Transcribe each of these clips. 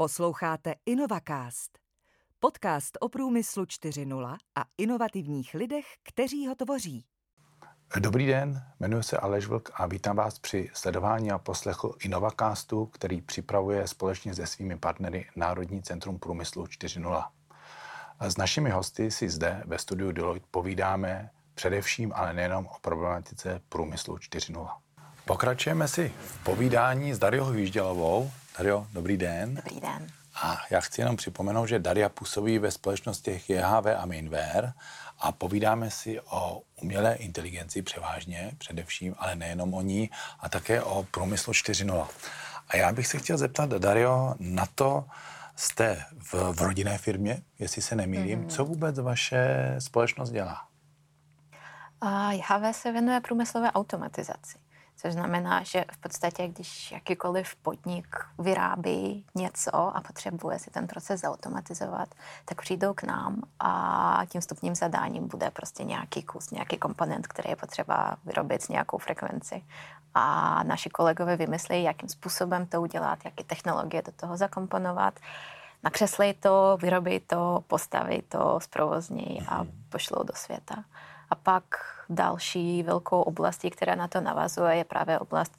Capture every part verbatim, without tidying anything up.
Posloucháte Inovacast, podcast o průmyslu čtyři tečka nula a inovativních lidech, kteří ho tvoří. Dobrý den, jmenuji se Aleš Vlk a vítám vás při sledování a poslechu Inovacastu, který připravuje společně se svými partnery Národní centrum průmyslu čtyři tečka nula. S našimi hosty si zde ve studiu Deloitte povídáme především, ale nejenom o problematice průmyslu čtyři tečka nula. Pokračujeme si v povídání s Dáriou Hvížďalovou. Dario, dobrý den. Dobrý den. A já chci jenom připomenout, že Daria působí ve společnostech J H V a Mainware a povídáme si o umělé inteligenci převážně, především, ale nejenom o ní, a také o průmyslu čtyři tečka nula. A já bych se chtěl zeptat, Dario, na to, jste v, v rodinné firmě, jestli se nemýlím, mm. co vůbec vaše společnost dělá? Uh, J H V se věnuje průmyslové automatizaci. Což znamená, že v podstatě, když jakýkoliv podnik vyrábí něco a potřebuje si ten proces zautomatizovat, tak přijdou k nám a tím vstupním zadáním bude prostě nějaký kus, nějaký komponent, který je potřeba vyrobit s nějakou frekvenci. A naši kolegové vymyslí, jakým způsobem to udělat, jaké technologie do toho zakomponovat, nakřeslí to, vyrobí to, postaví to, zprovozní a pošlou do světa. A pak další velkou oblastí, která na to navazuje, je právě oblast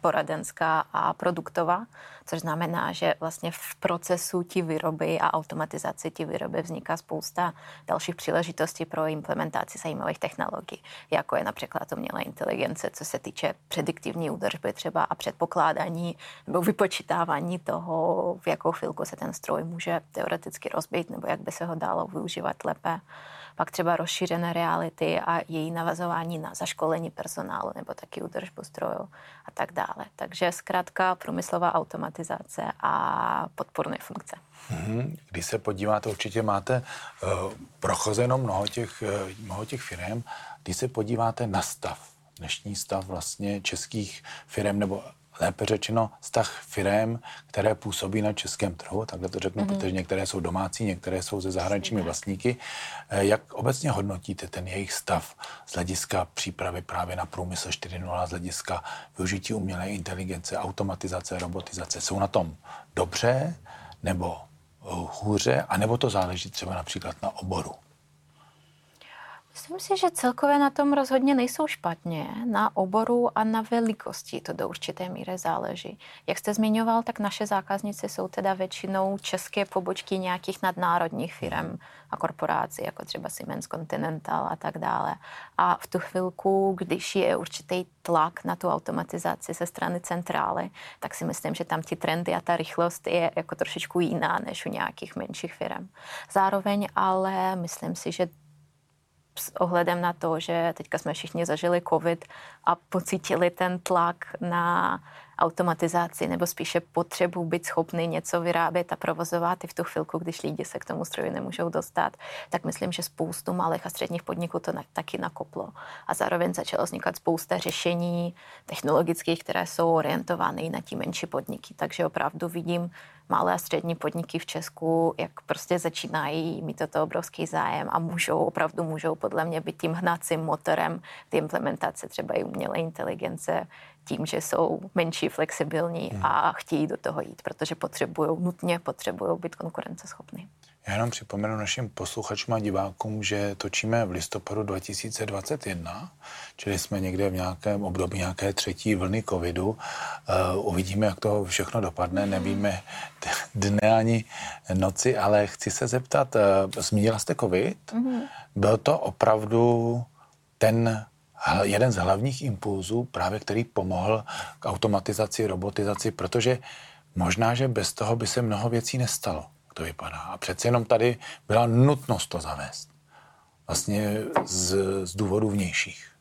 poradenská a produktová, což znamená, že vlastně v procesu ti výroby a automatizaci ti výroby vzniká spousta dalších příležitostí pro implementaci zajímavých technologií, jako je například umělá inteligence, co se týče prediktivní údržby třeba a předpokládání nebo vypočítávání toho, v jakou chvilku se ten stroj může teoreticky rozbít nebo jak by se ho dalo využívat lépe. Pak třeba rozšířené reality a její navazování na zaškolení personálu nebo taky údržbu strojů a tak dále. Takže zkrátka průmyslová automatizace a podpůrné funkce. Mm-hmm. Když se podíváte, určitě máte uh, prochozeno mnoho těch, uh, mnoho těch firm. Když se podíváte na stav, dnešní stav vlastně českých firm, nebo lépe řečeno vztah firm, které působí na českém trhu, takhle to řeknu, mm. protože některé jsou domácí, některé jsou ze zahraničními vlastníky. Jak obecně hodnotíte ten jejich stav z hlediska přípravy právě na průmysl čtyři tečka nula, z hlediska využití umělé inteligence, automatizace, robotizace? Jsou na tom dobře nebo hůře, anebo to záleží třeba například na oboru? Myslím si, že celkově na tom rozhodně nejsou špatně. Na oboru a na velikosti to do určité míry záleží. Jak jste zmiňoval, tak naše zákazníci jsou teda většinou české pobočky nějakých nadnárodních firm a korporací, jako třeba Siemens, Continental a tak dále. A v tu chvilku, když je určitý tlak na tu automatizaci ze strany centrály, tak si myslím, že tam ty trendy a ta rychlost je jako trošičku jiná než u nějakých menších firm. Zároveň ale myslím si, že s ohledem na to, že teďka jsme všichni zažili covid a pocítili ten tlak na automatizaci, nebo spíše potřebu být schopný něco vyrábět a provozovat i v tu chvilku, když lidi se k tomu stroji nemůžou dostat, tak myslím, že spoustu malých a středních podniků to taky nakoplo. A zároveň začalo vznikat spousta řešení technologických, které jsou orientovány i na ty menší podniky. Takže opravdu vidím malé a střední podniky v Česku, jak prostě začínají mít toto obrovský zájem a můžou, opravdu můžou podle mě být tím hnacím motorem ty implementace třeba i umělé inteligence, tím, že jsou menší, flexibilní hmm. a chtějí do toho jít, protože potřebují, nutně potřebují být konkurenceschopní. Já jenom připomenu našim posluchačům a divákům, že točíme v listopadu dva tisíce dvacet jedna, čili jsme někde v nějakém období nějaké třetí vlny covidu. Uh, uvidíme, jak to všechno dopadne, nevíme dne ani noci, ale chci se zeptat, uh, zmínila jste covid? Hmm. Byl to opravdu ten jeden z hlavních impulzů, právě který pomohl k automatizaci, robotizaci, protože možná, že bez toho by se mnoho věcí nestalo, to vypadá. A přece jenom tady byla nutnost to zavést. Vlastně z, z důvodů vnějších.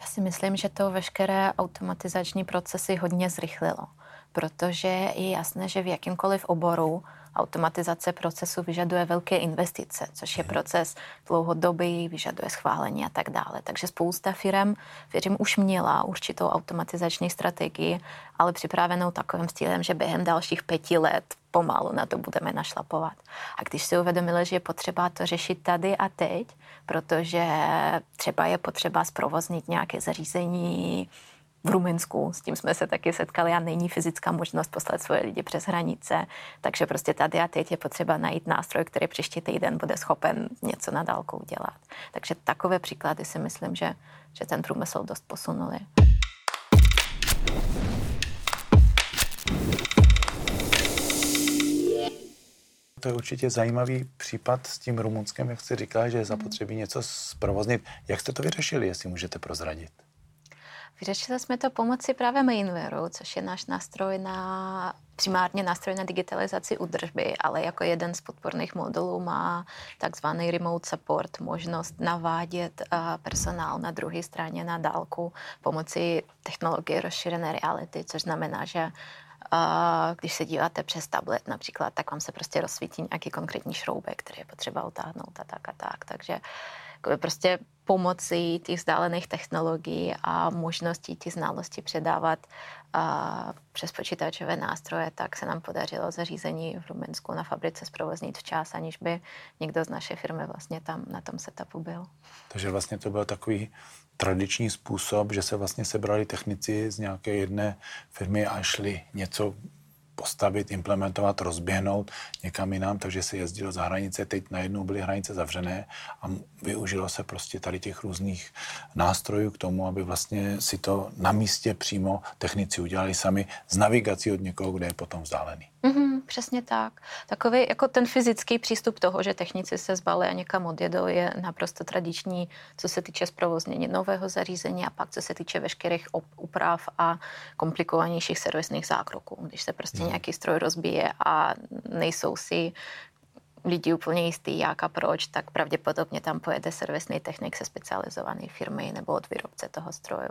Já si myslím, že to veškeré automatizační procesy hodně zrychlilo, protože je jasné, že v jakýmkoliv oboru automatizace procesu vyžaduje velké investice, což je proces dlouhodobý, vyžaduje schválení a tak dále. Takže spousta firm, firm už měla určitou automatizační strategii, ale připravenou takovým stylem, že během dalších pěti let pomalu na to budeme našlapovat. A když si uvědomili, že je potřeba to řešit tady a teď, protože třeba je potřeba zprovoznit nějaké zařízení, v Rumunsku. S tím jsme se taky setkali a není fyzická možnost poslat svoje lidi přes hranice. Takže prostě tady a teď je potřeba najít nástroj, který příští týden bude schopen něco na dálku udělat. Takže takové příklady si myslím, že, že ten průmysl dost posunuli. To je určitě zajímavý případ s tím Rumunskem, jak jste říkala, že je zapotřebí něco zprovoznit. Jak jste to vyřešili, jestli můžete prozradit? Vyřešili jsme to pomocí právě Mainwareu, což je náš nástroj na, primárně nástroj na digitalizaci údržby, ale jako jeden z podporných modulů má takzvaný remote support, možnost navádět personál na druhé straně na dálku pomocí technologie rozšířené reality, což znamená, že když se díváte přes tablet například, tak vám se prostě rozsvítí nějaký konkrétní šroubek, který je potřeba utáhnout a tak a tak. Takže prostě pomocí těch vzdálených technologií a možností těch znalostí předávat a, přes počítačové nástroje, tak se nám podařilo zařízení v Rumunsku na fabrice zprovoznit včas, aniž by někdo z naší firmy vlastně tam na tom setupu byl. Takže vlastně to byl takový tradiční způsob, že se vlastně sebrali technici z nějaké jedné firmy a šli něco postavit, implementovat, rozběhnout někam jinam, takže se jezdilo za hranice, teď najednou byly hranice zavřené a využilo se prostě tady těch různých nástrojů k tomu, aby vlastně si to na místě přímo technici udělali sami s navigací od někoho, kde je potom vzdálený. Mm-hmm, přesně tak. Takový jako ten fyzický přístup toho, že technici se zbalí a někam odjedou, je naprosto tradiční, co se týče zprovoznění nového zařízení a pak co se týče veškerých úprav a komplikovanějších servisních zákroků, když se prostě mm. nějaký stroj rozbije a nejsou si lidi úplně jistý, jak a proč, tak pravděpodobně tam pojede servisní technik se specializované firmy nebo od výrobce toho stroju.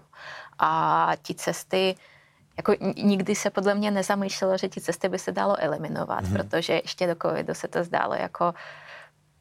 A ti cesty jako nikdy se podle mě nezamýšlelo, že ty cesty by se dalo eliminovat, mm-hmm. protože ještě do covidu se to zdálo jako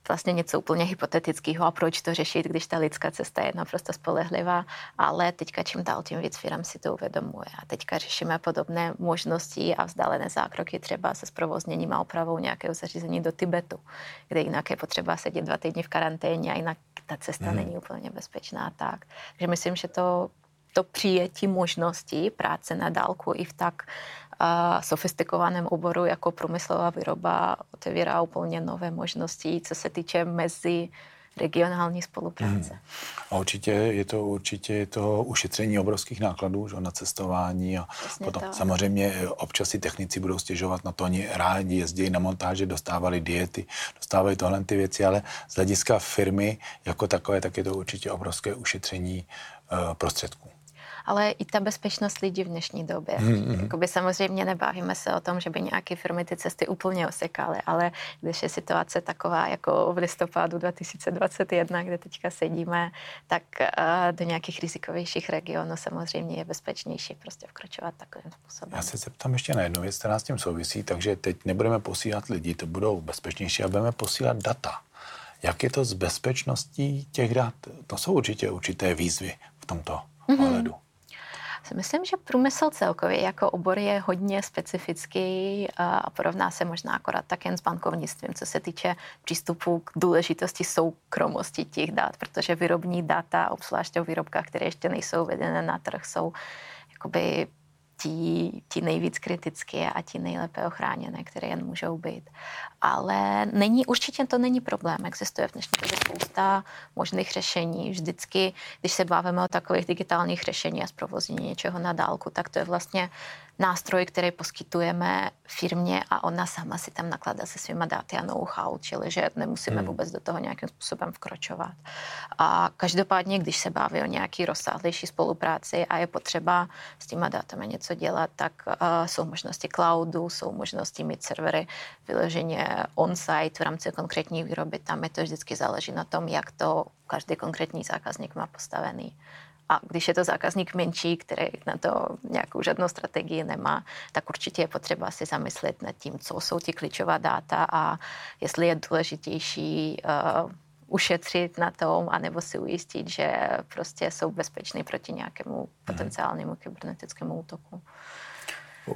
vlastně něco úplně hypotetického a proč to řešit, když ta lidská cesta je naprosto spolehlivá, ale teďka čím dál tím víc firm si to uvědomuje a teďka řešíme podobné možnosti a vzdálené zákroky třeba se zprovozněním a opravou nějakého zařízení do Tibetu, kde jinak je potřeba sedět dva týdny v karanténě a jinak ta cesta mm-hmm. není úplně bezpečná. Tak. Takže myslím, že to to přijetí možností práce na dálku i v tak uh, sofistikovaném oboru jako průmyslová výroba otevírá úplně nové možnosti, co se týče mezi regionální spolupráce. Hmm. A určitě je to určitě to ušetření obrovských nákladů, že, na cestování a přesně potom tak. Samozřejmě občas si technici budou stěžovat na to, oni rádi jezdí na montáže, dostávali diety, dostávají tohle ty věci, ale z hlediska firmy jako takové, tak je to určitě obrovské ušetření uh, prostředků. Ale i ta bezpečnost lidí v dnešní době. Mm-hmm. Jakoby samozřejmě nebavíme se o tom, že by nějaké firmy ty cesty úplně osekaly, ale když je situace taková jako v listopadu dva tisíce dvacet jedna, kde teďka sedíme, tak do nějakých rizikovějších regionů samozřejmě je bezpečnější prostě vkročovat takovým způsobem. Já se zeptám ještě na jednu věc, která s tím souvisí, takže teď nebudeme posílat lidi, to budou bezpečnější a budeme posílat data. Jak je to s bezpečností těch dat? To jsou určitě určité výzvy v tomto mm-hmm. ohledu. Myslím, že průmysl celkově jako obor je hodně specifický a porovná se možná akorát tak jen s bankovnictvím, co se týče přístupu k důležitosti soukromosti těch dat, protože výrobní data, obzvláště o výrobkách, které ještě nejsou vedené na trh, jsou jakoby Tí, tí nejvíc kritické a ti nejlépe ochráněné, které jen můžou být. Ale není, určitě to není problém. Existuje v dnešní době spousta možných řešení. Vždycky, když se bavíme o takových digitálních řešení a zprovoznění něčeho na dálku, tak to je vlastně nástroj, který poskytujeme firmě a ona sama si tam nakládá se svýma daty a know-how, čili že nemusíme hmm. vůbec do toho nějakým způsobem vkročovat. A každopádně, když se baví o nějaký rozsáhlejší spolupráci a je potřeba s těma datami něco dělat, tak uh, jsou možnosti cloudu, jsou možnosti mít servery vyloženě on-site v rámci konkrétní výroby. Tam je to vždycky záleží na tom, jak to každý konkrétní zákazník má postavený. A když je to zákazník menší, který na to nějakou žádnou strategii nemá, tak určitě je potřeba si zamyslet nad tím, co jsou ti klíčová data a jestli je důležitější uh, ušetřit na tom, anebo si ujistit, že prostě jsou bezpečný proti nějakému potenciálnímu kybernetickému útoku.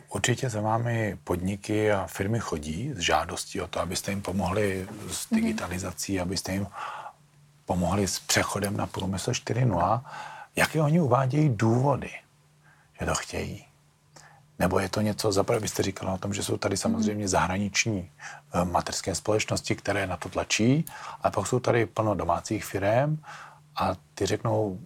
Určitě za vámi podniky a firmy chodí s žádostí o to, abyste jim pomohli s digitalizací, abyste jim pomohli s přechodem na průmysl čtyři tečka nula. Jaké oni uvádějí důvody? že to chtějí. Nebo je to něco, zaprvé byste říkala o tom, že jsou tady samozřejmě zahraniční mateřské společnosti, které na to tlačí, a pak jsou tady plno domácích firem a ty řeknou,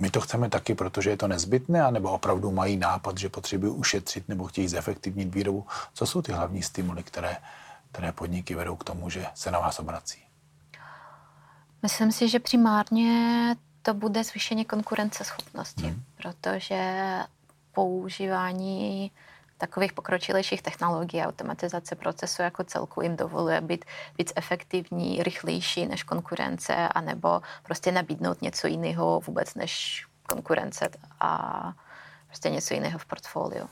my to chceme taky, protože je to nezbytné, anebo opravdu mají nápad, že potřebují ušetřit nebo chtějí zefektivnit výrobu. Co jsou ty hlavní stimuly, které, které podniky vedou k tomu, že se na vás obrací? Myslím si, že primárně to bude zvýšení konkurenceschopnosti, hmm. protože používání takových pokročilejších technologií a automatizace procesu jako celku jim dovoluje být víc efektivní, rychlejší než konkurence, anebo prostě nabídnout něco jiného vůbec než konkurence a prostě něco jiného v portfoliu.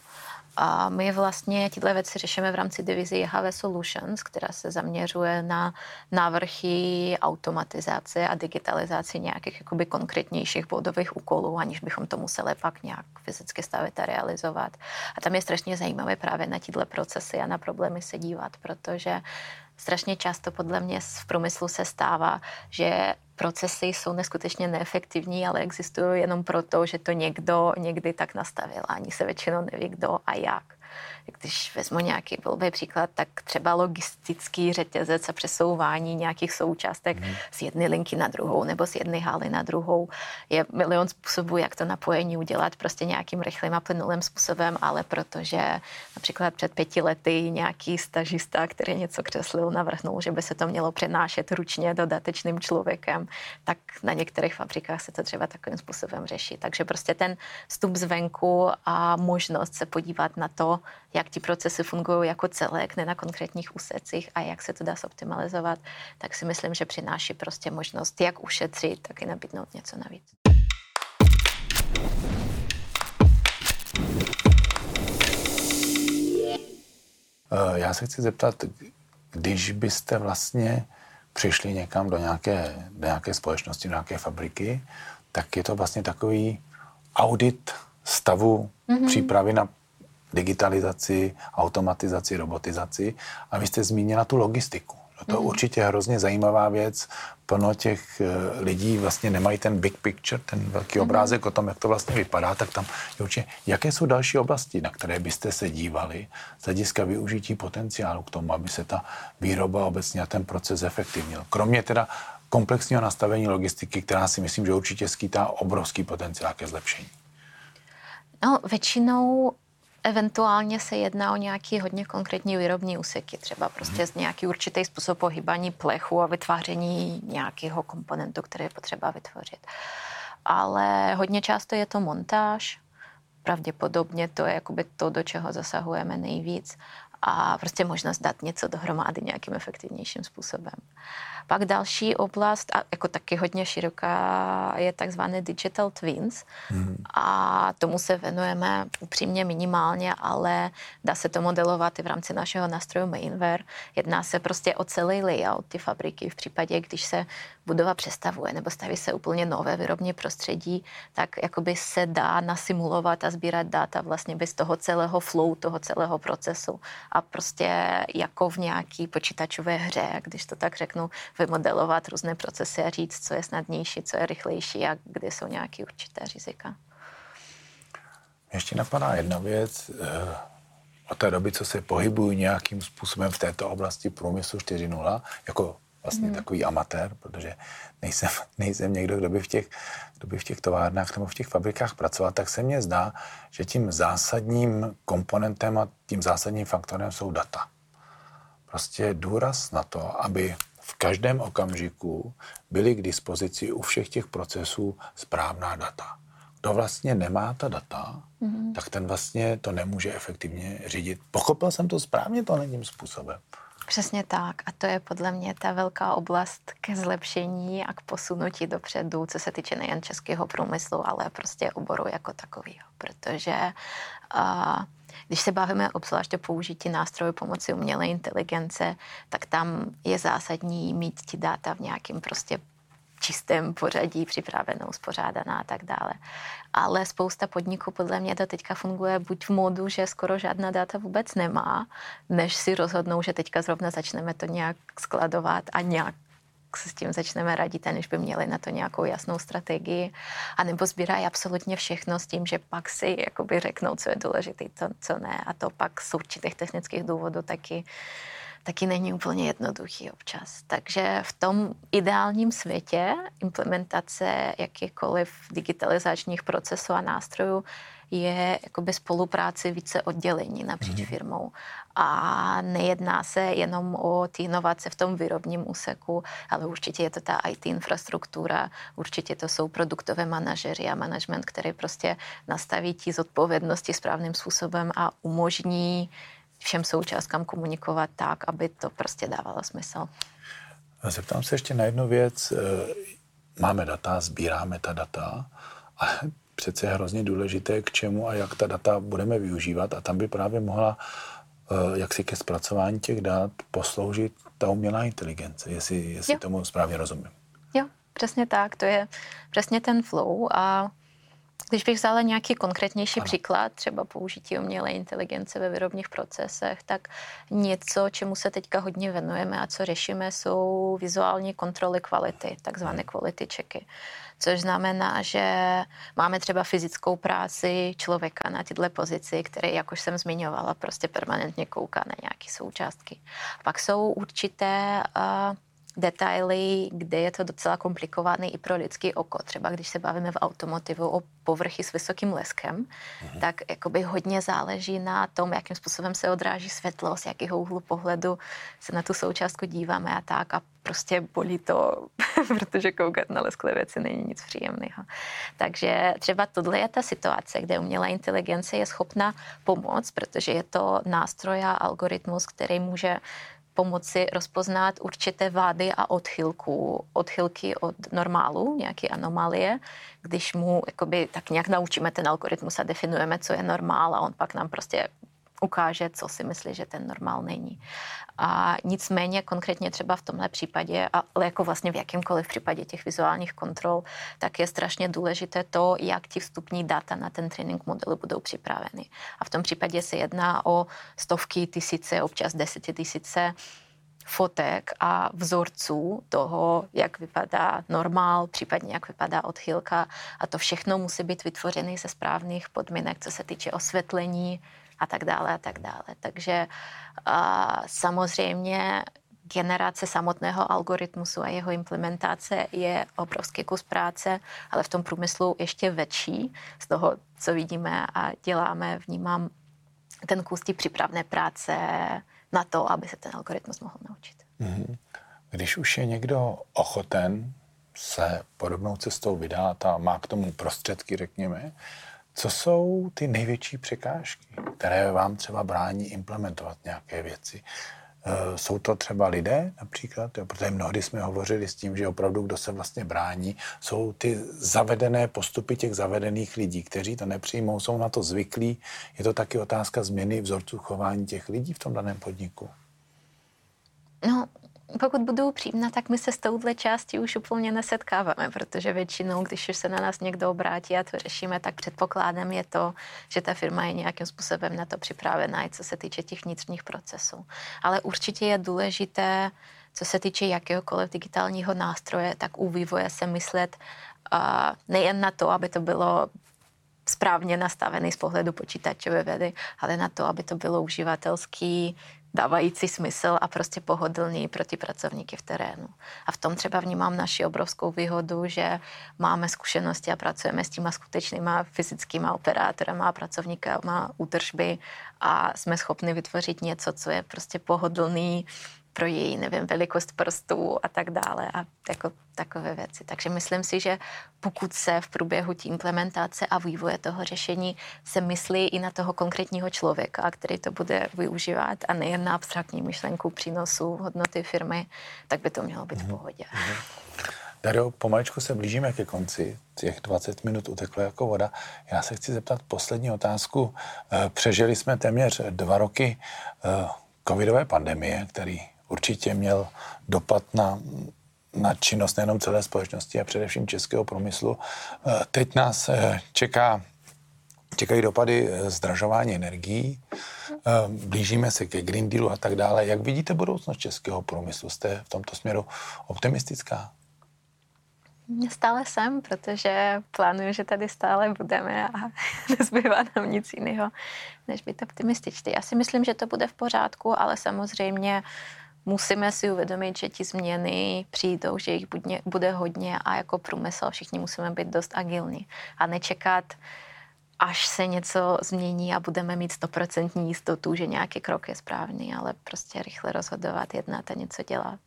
A my vlastně tyhle věci řešíme v rámci divize J H V Solutions, která se zaměřuje na návrhy automatizace a digitalizaci nějakých jakoby konkrétnějších bodových úkolů, aniž bychom to museli pak nějak fyzicky stavit a realizovat. A tam je strašně zajímavé právě na tyhle procesy a na problémy se dívat, protože strašně často podle mě v průmyslu se stává, že procesy jsou neskutečně neefektivní, ale existují jenom proto, že to někdo někdy tak nastavil. Ani se většinou neví, kdo a jak. Když vezmu nějaký blbý příklad, tak třeba logistický řetězec a přesouvání nějakých součástek mm. z jedné linky na druhou nebo z jedné haly na druhou. Je milion způsobů, jak to napojení udělat prostě nějakým rychlým a plynulým způsobem, ale protože například před pěti lety nějaký stažista, který něco kreslil, navrhnul, že by se to mělo přenášet ručně dodatečným člověkem, tak na některých fabrikách se to třeba takovým způsobem řeší. Takže prostě ten vstup zvenku a možnost se podívat na to, jak ty procesy fungují jako celek, ne na konkrétních úsecích a jak se to dá zoptimalizovat, tak si myslím, že přináší prostě možnost jak ušetřit, tak i nabídnout něco navíc. Já se chci zeptat, když byste vlastně přišli někam do nějaké, do nějaké společnosti, do nějaké fabriky, tak je to vlastně takový audit stavu mm-hmm. přípravy na digitalizaci, automatizaci, robotizaci. A vy jste zmínila tu logistiku. No to je mm. určitě hrozně zajímavá věc. Plno těch lidí vlastně nemají ten big picture, ten velký mm. obrázek o tom, jak to vlastně vypadá, tak tam je určitě, jaké jsou další oblasti, na které byste se dívali z hlediska využití potenciálu k tomu, aby se ta výroba obecně a ten proces zefektivnil. Kromě teda komplexního nastavení logistiky, která si myslím, že určitě skýtá obrovský potenciál ke zlepšení. No, většinou eventuálně se jedná o nějaký hodně konkrétní výrobní úseky, třeba prostě z nějaký určitý způsob ohýbání plechu a vytváření nějakého komponentu, který je potřeba vytvořit. Ale hodně často je to montáž, pravděpodobně to je jakoby to, do čeho zasahujeme nejvíc, a prostě možnost dát něco dohromady nějakým efektivnějším způsobem. Pak další oblast, a jako taky hodně široká, je takzvané digital twins. Mm. A tomu se věnujeme upřímně minimálně, ale dá se to modelovat i v rámci našeho nástroje Mainware. Jedná se prostě o celý layout ty fabriky. V případě, když se budova přestavuje nebo staví se úplně nové výrobní prostředí, tak jakoby se dá nasimulovat a sbírat data vlastně bez toho celého flow, toho celého procesu. A prostě jako v nějaký počítačové hře, když to tak řeknu, vymodelovat různé procesy a říct, co je snadnější, co je rychlejší a kde jsou nějaké určité rizika. Ještě napadá jedna věc. Od té doby, co se pohybuju nějakým způsobem v této oblasti průmyslu čtyři tečka nula, jako vlastně hmm. takový amatér, protože nejsem, nejsem někdo, kdo by, v těch, kdo by v těch továrnách nebo v těch fabrikách pracoval, tak se mně zdá, že tím zásadním komponentem a tím zásadním faktorem jsou data. Prostě důraz na to, aby v každém okamžiku byly k dispozici u všech těch procesů správná data. Kdo vlastně nemá ta data, mm-hmm. tak ten vlastně to nemůže efektivně řídit. Pochopil jsem to správně, to není způsobem. Přesně tak. A to je podle mě ta velká oblast ke zlepšení a k posunutí dopředu, co se týče nejen českého průmyslu, ale prostě oboru jako takového. Protože uh, když se bavíme obzvlášť o použití nástrojů pomocí umělé inteligence, tak tam je zásadní mít ti data v nějakém prostě čistém pořadí, připravenou, spořádaná a tak dále. Ale spousta podniků podle mě to teďka funguje buď v modu, že skoro žádná data vůbec nemá, než si rozhodnou, že teďka zrovna začneme to nějak skladovat a nějak se s tím začneme radit, aniž by měli na to nějakou jasnou strategii, anebo sbírají absolutně všechno s tím, že pak si jakoby řeknou, co je důležité, to, co ne, a to pak z určitých technických důvodů taky taky není úplně jednoduchý občas. Takže v tom ideálním světě implementace jakýchkoliv digitalizačních procesů a nástrojů je jakoby spolupráce více oddělení napříč mm-hmm. firmou. A nejedná se jenom o ty inovace v tom výrobním úseku, ale určitě je to ta í té infrastruktura, určitě to jsou produktové manažeři a management, který prostě nastaví ty zodpovědnosti správným způsobem a umožní všem součástkám komunikovat tak, aby to prostě dávalo smysl. Zeptám se ještě na jednu věc. Máme data, sbíráme ta data, ale přece je hrozně důležité, k čemu a jak ta data budeme využívat, a tam by právě mohla jaksi ke zpracování těch dat posloužit ta umělá inteligence, jestli, jestli tomu správně rozumím. Jo, přesně tak, to je přesně ten flow. A když bych vzala nějaký konkrétnější ano. příklad, třeba použití umělé inteligence ve výrobních procesech, tak něco, čemu se teďka hodně věnujeme a co řešíme, jsou vizuální kontroly kvality, takzvané quality checky. Což znamená, že máme třeba fyzickou práci člověka na této pozici, který, jak už jsem zmiňovala, prostě permanentně kouká na nějaké součástky. Pak jsou určité Uh, detaily, kde je to docela komplikovaný i pro lidský oko. Třeba když se bavíme v automotivu o povrchy s vysokým leskem, mm-hmm. tak jakoby hodně záleží na tom, jakým způsobem se odráží světlo, z jakého úhlu pohledu se na tu součástku díváme a tak, a prostě bolí to, protože koukat na lesklé věci není nic příjemného. Takže třeba tohle je ta situace, kde umělá inteligence je schopna pomoct, protože je to nástroj a algoritmus, který může pomoci rozpoznat určité vády a odchylku, odchylky od normálu, nějaké anomálie, když mu jakoby tak nějak naučíme ten algoritmus a definujeme, co je normál, a on pak nám prostě ukáže, co si myslí, že ten normál není. A nicméně konkrétně třeba v tomhle případě, ale jako vlastně v jakýmkoliv případě těch vizuálních kontrol, tak je strašně důležité to, jak ti vstupní data na ten trénink modelu budou připraveny. A v tom případě se jedná o stovky, tisíce, občas desetitisíce fotek a vzorců toho, jak vypadá normál, případně jak vypadá odchylka. A to všechno musí být vytvořené ze správných podmínek, co se týče osvětlení, a tak dále a tak dále. Takže a, samozřejmě generace samotného algoritmu a jeho implementace je obrovský kus práce, ale v tom průmyslu ještě větší. Z toho, co vidíme a děláme, vnímám ten kus té přípravné práce na to, aby se ten algoritmus mohl naučit. Mm-hmm. Když už je někdo ochoten se podobnou cestou vydat a má k tomu prostředky, řekněme, co jsou ty největší překážky, které vám třeba brání implementovat nějaké věci? Jsou to třeba lidé například, protože mnohdy jsme hovořili s tím, že opravdu kdo se vlastně brání, jsou ty zavedené postupy těch zavedených lidí, kteří to nepřijmou, jsou na to zvyklí. Je to taky otázka změny vzorců chování těch lidí v tom daném podniku? No, pokud budu upřímná, tak my se s touhle částí už úplně nesetkáváme, protože většinou, když už se na nás někdo obrátí a to řešíme, tak předpokládem je to, že ta firma je nějakým způsobem na to připravená, i co se týče těch vnitřních procesů. Ale určitě je důležité, co se týče jakéhokoliv digitálního nástroje, tak u vývoje se myslet uh, nejen na to, aby to bylo správně nastavený z pohledu počítačové vědy, ale na to, aby to bylo uživatelský, dávající smysl a prostě pohodlný pro ty pracovníky v terénu. A v tom třeba vnímám naši obrovskou výhodu, že máme zkušenosti a pracujeme s těma skutečnýma fyzickýma operátorama a pracovníkama údržby a jsme schopni vytvořit něco, co je prostě pohodlný pro její, nevím, velikost prstů a tak dále a jako takové věci. Takže myslím si, že pokud se v průběhu tí implementace a vývoje toho řešení se myslí i na toho konkrétního člověka, který to bude využívat a nejen na abstraktní myšlenku přínosu hodnoty firmy, tak by to mělo být v pohodě. Dario, pomaličku se blížíme ke konci. Těch dvacet minut uteklo jako voda. Já se chci zeptat poslední otázku. Přežili jsme téměř dva roky covidové pandemie, který určitě měl dopad na, na činnost nejenom celé společnosti a především českého průmyslu. Teď nás čeká čekají dopady zdražování energií, blížíme se ke Green Dealu a tak dále. Jak vidíte budoucnost českého průmyslu? Jste v tomto směru optimistická? Stále jsem, protože plánuju, že tady stále budeme a nezbývá nám nic jiného, než být optimističtí. Já si myslím, že to bude v pořádku, ale samozřejmě musíme si uvědomit, že ti změny přijdou, že jich bude hodně a jako průmysl všichni musíme být dost agilní a nečekat, až se něco změní a budeme mít stoprocentní jistotu, že nějaký krok je správný, ale prostě rychle rozhodovat, jednat a něco dělat.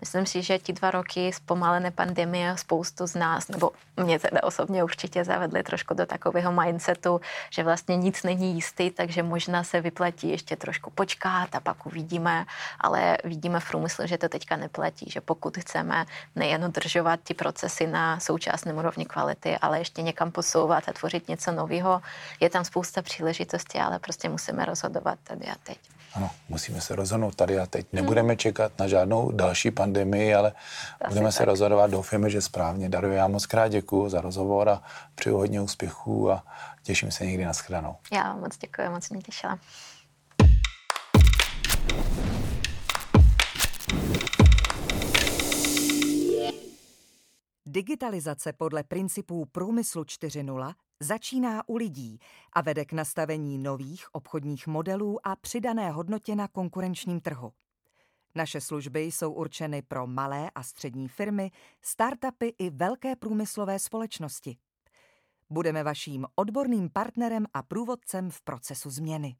Myslím si, že ti dva roky zpomalené pandemie spoustu z nás, nebo mě teda osobně určitě zavedly trošku do takového mindsetu, že vlastně nic není jistý, takže možná se vyplatí ještě trošku počkat a pak uvidíme, ale vidíme v průmyslu, že to teďka neplatí, že pokud chceme nejen udržovat ty procesy na současném úrovni kvality, ale ještě někam posouvat a tvořit něco nového, je tam spousta příležitostí, ale prostě musíme rozhodovat tady a teď. Ano, musíme se rozhodnout tady a teď. Nebudeme hmm. čekat na žádnou další pandemii, ale asi budeme tak se rozhodovat. Doufáme, že správně. Dario, já moc krát děkuju za rozhovor a přeju hodně úspěchů a těším se někdy na shledanou. Já moc děkuji, moc mě těšila. Digitalizace podle principů průmyslu čtyři tečka nula začíná u lidí a vede k nastavení nových obchodních modelů a přidané hodnotě na konkurenčním trhu. Naše služby jsou určeny pro malé a střední firmy, startupy i velké průmyslové společnosti. Budeme vaším odborným partnerem a průvodcem v procesu změny.